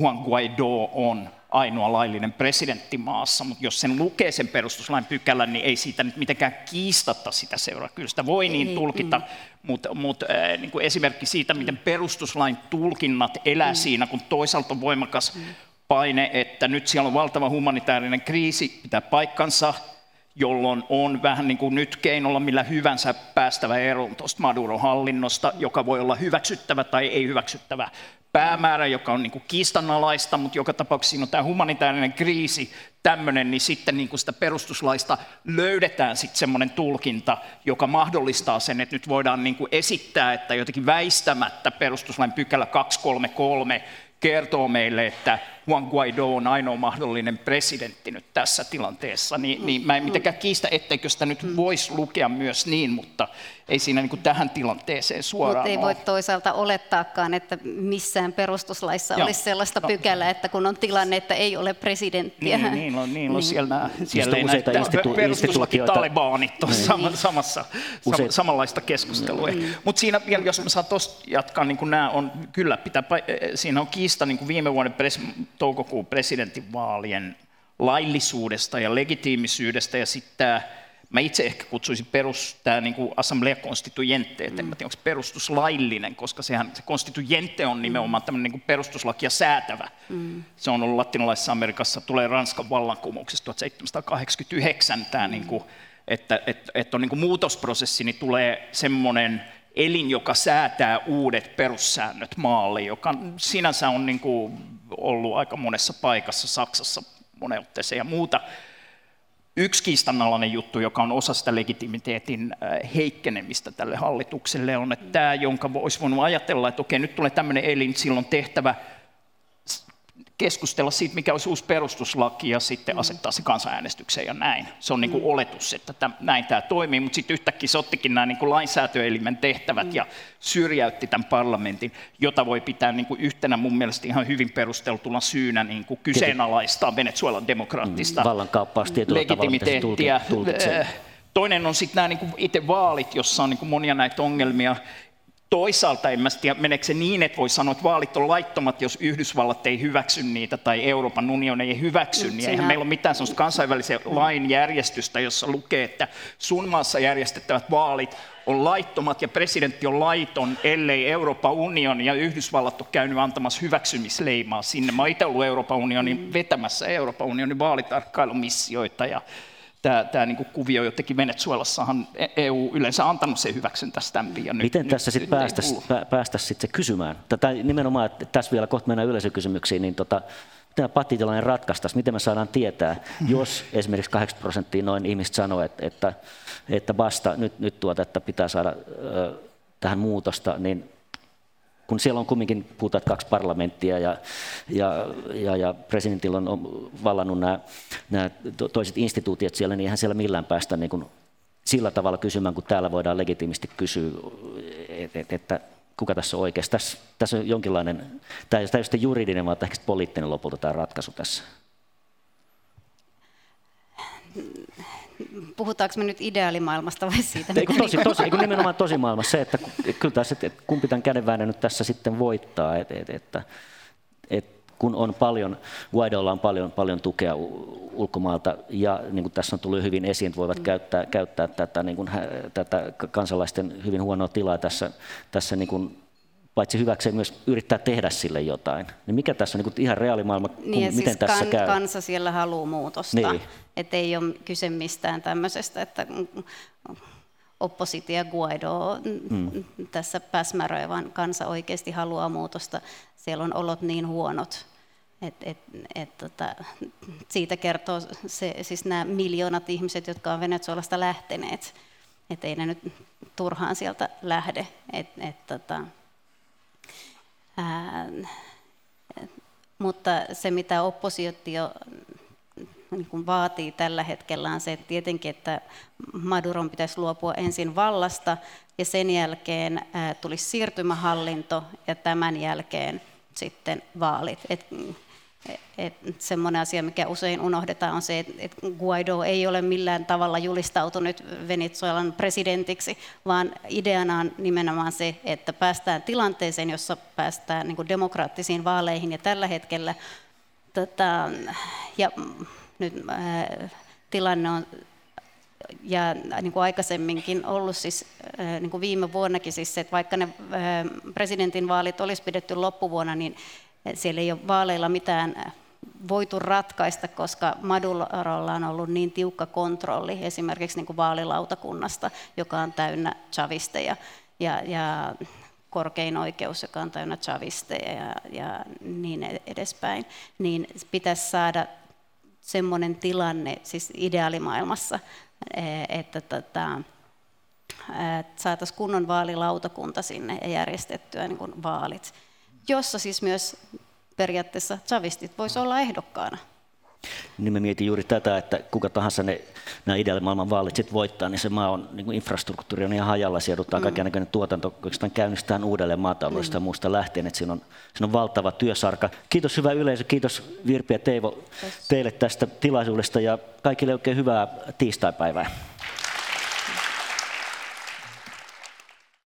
Juan Guaidó on ainoa laillinen presidentti maassa, mutta jos sen lukee sen perustuslain pykälän, niin ei siitä nyt mitenkään kiistatta sitä seuraa. Kyllä sitä voi niin tulkita, mm. mutta mut, äh, niin kuin esimerkki siitä, miten perustuslain tulkinnat elää mm. siinä, kun toisaalta on voimakas mm. paine, että nyt siellä on valtava humanitaarinen kriisi, pitää paikkansa, jolloin on vähän niin kuin nyt keinolla millä hyvänsä päästävä eroon tuosta Maduron hallinnosta, joka voi olla hyväksyttävä tai ei hyväksyttävä päämäärä, joka on niin kuin kiistanalaista, mutta joka tapauksessa siinä on tämä humanitaarinen kriisi, tämmöinen, niin sitten niin kuin sitä perustuslaista löydetään sitten semmoinen tulkinta, joka mahdollistaa sen, että nyt voidaan niin kuin esittää, että jotenkin väistämättä perustuslain pykälä kaksisataakolmekymmentäkolme kertoo meille, että Juan Guaidó on ainoa mahdollinen presidentti nyt tässä tilanteessa, niin, niin mä en mitenkään kiistä, etteikö sitä nyt voisi lukea myös niin, mutta ei siinä niin kuin tähän tilanteeseen suoraan ole. Mutta ei voi toisaalta olettaakaan, että missään perustuslaissa Joo. olisi sellaista no. pykälää, että kun on tilanne, että ei ole presidenttiä. Niin, niin on, niin on niin. siellä, siellä ei näitä institu- perustuslaki- talibaanit on niin. samassa, useita. samanlaista keskustelua. Niin. Mutta siinä vielä, jos mä saan tuosta jatkaa, niin kuin nämä on, kyllä pitää, siinä on kiista niin kuin viime vuoden pres- toukokuun presidentinvaalien laillisuudesta ja legitiimisyydestä, ja sitten tämä, mä itse ehkä kutsuisin perus, tämä niin kuin Assemblea Constituente, että en tiedä, onko se perustuslaillinen, koska sehän se Constituente on nimenomaan tämmöinen niin kuin perustuslakia säätävä. Mm. Se on ollut latinalaisessa Amerikassa, tulee Ranskan vallankumouksessa tuhatseitsemänsataakahdeksankymmentäyhdeksän tämä, mm. niin kuin, että, että, että on niin kuin muutosprosessi, niin tulee semmoinen elin, joka säätää uudet perussäännöt maalle, joka sinänsä on niin kuin ollut aika monessa paikassa, Saksassa moneen otteeseen ja muuta. Yksi kiistanalainen juttu, joka on osa sitä legitimiteetin heikkenemistä tälle hallitukselle, on, että tämä, jonka olisi voinut ajatella, että okei, nyt tulee tämmöinen elin, silloin tehtävä keskustella siitä, mikä olisi uusi perustuslaki, ja sitten mm. asettaa se kansanäänestykseen ja näin. Se on niin kuin mm. oletus, että tämän, näin tämä toimii, mutta sitten yhtäkkiä se ottikin nämä niin kuin lainsäätöelimen tehtävät mm. ja syrjäytti tämän parlamentin, jota voi pitää niin kuin yhtenä mun mielestä ihan hyvin perusteltuna syynä niin kuin kyseenalaistaa Venezuelan demokraattista mm. legitimiteettiä. Toinen on sitten nämä niin kuin itse vaalit, jossa on niin kuin monia näitä ongelmia. Toisaalta en mä tiedä, meneekö se niin, että voi sanoa, että vaalit on laittomat, jos Yhdysvallat ei hyväksy niitä tai Euroopan unioni ei hyväksy, niin eihän meillä ole mitään sellaista kansainvälisen lain järjestystä, jossa lukee, että sun maassa järjestettävät vaalit on laittomat ja presidentti on laiton, ellei Euroopan unioni ja Yhdysvallat ole käynyt antamassa hyväksymisleimaa sinne. Mä oon itse ollut Euroopan unionin vetämässä Euroopan unionin vaalitarkkailumissioita ja Tämä, tämä niin kuin kuvio jotenkin Venezuelassahan E U yleensä antanut sen hyväksyntästämpiin. Ja miten nyt, tässä sitten päästäisiin päästäisi sit se kysymään? Tätä nimenomaan, että tässä vielä kohta mennään yleisökysymyksiin, niin tota, tämä patitilanne ratkaistaisiin, miten me saadaan tietää, jos esimerkiksi kahdeksankymmentä prosenttia noin ihmistä sanoo, että, että, että basta, nyt, nyt tuota, että pitää saada ö, tähän muutosta, niin kun siellä on kumminkin, puhutaan kaksi parlamenttia ja, ja, ja, ja presidentillä on vallannut nämä, nämä toiset instituutiot siellä, niin eihän siellä millään päästä niin kuin sillä tavalla kysymään, kun täällä voidaan legitiimisti kysyä, että kuka tässä on oikeassa. Tässä, tässä on jonkinlainen, tämä ei ole juridinen, vaan ehkä poliittinen lopulta tämä ratkaisu tässä. Puhutaanko me nyt ideaalimaailmasta vai siitä? Ei, kun tosi, tosi, ei, kun nimenomaan tosimaailmassa se, että kyllä taas, että kumpi tämän kädenväännön nyt tässä sitten voittaa, että et, et, et, kun on paljon, Guaidolla on paljon, paljon tukea ulkomaalta ja niin kuin tässä on tullut hyvin esiin, voivat mm. käyttää, käyttää tätä, niin kuin, tätä kansalaisten hyvin huonoa tilaa tässä, tässä niin kuin, paitsi hyväkseen myös yrittää tehdä sille jotain. Niin mikä tässä on niin ihan reaalimaailma, kun, niin, miten siis tässä kan, käy? Kansa siellä haluaa muutosta, niin. Että ei ole kyse mistään tämmöisestä, että oppositio Guaido mm. tässä päsmäröi, vaan kansa oikeasti haluaa muutosta. Siellä on olot niin huonot, että et, et, tota, siitä kertoo se, siis nämä miljoonat ihmiset, jotka on Venezuelasta lähteneet. Että ei ne nyt turhaan sieltä lähde. Et, et, tota, Ää, mutta se, mitä oppositio niin vaatii tällä hetkellä, on se, että tietenkin, että Maduron pitäisi luopua ensin vallasta ja sen jälkeen ää, tulisi siirtymähallinto ja tämän jälkeen sitten vaalit. Et, et, semmoinen asia, mikä usein unohdetaan, on se, että et Guaido ei ole millään tavalla julistautunut Venezuelan presidentiksi, vaan ideana on nimenomaan se, että päästään tilanteeseen, jossa päästään niin kuin demokraattisiin vaaleihin. Ja tällä hetkellä tota, ja, nyt, ää, tilanne on ja niin kuin aikaisemminkin ollut siis, niin kuin viime vuonnakin siis se, että vaikka ne ää, presidentin vaalit olisi pidetty loppuvuonna, niin siellä ei ole vaaleilla mitään voitu ratkaista, koska Madurolla on ollut niin tiukka kontrolli esimerkiksi niin kuin vaalilautakunnasta, joka on täynnä chavisteja, ja, ja korkein oikeus, joka on täynnä chavisteja ja, ja niin edespäin, niin pitäisi saada semmoinen tilanne siis ideaalimaailmassa, että tota, saataisiin kunnon vaalilautakunta sinne ja järjestettyä niin kuin vaalit, jossa siis myös periaatteessa chavistit voisi olla ehdokkaana. Niin mä mietin juuri tätä, että kuka tahansa ne, nämä ideaalimaailman vaalit sit voittaa, niin se maa on, niin kuin infrastruktuuri on ihan hajalla, sijoitutaan mm. kaikennäköinen tuotanto, oikeastaan käynnistään uudelleen maataloudesta mm. ja muusta lähtien, että siinä on, siinä on valtava työsarka. Kiitos hyvä yleisö, kiitos Virpi ja Teivo teille tästä tilaisuudesta ja kaikille oikein hyvää tiistaipäivää.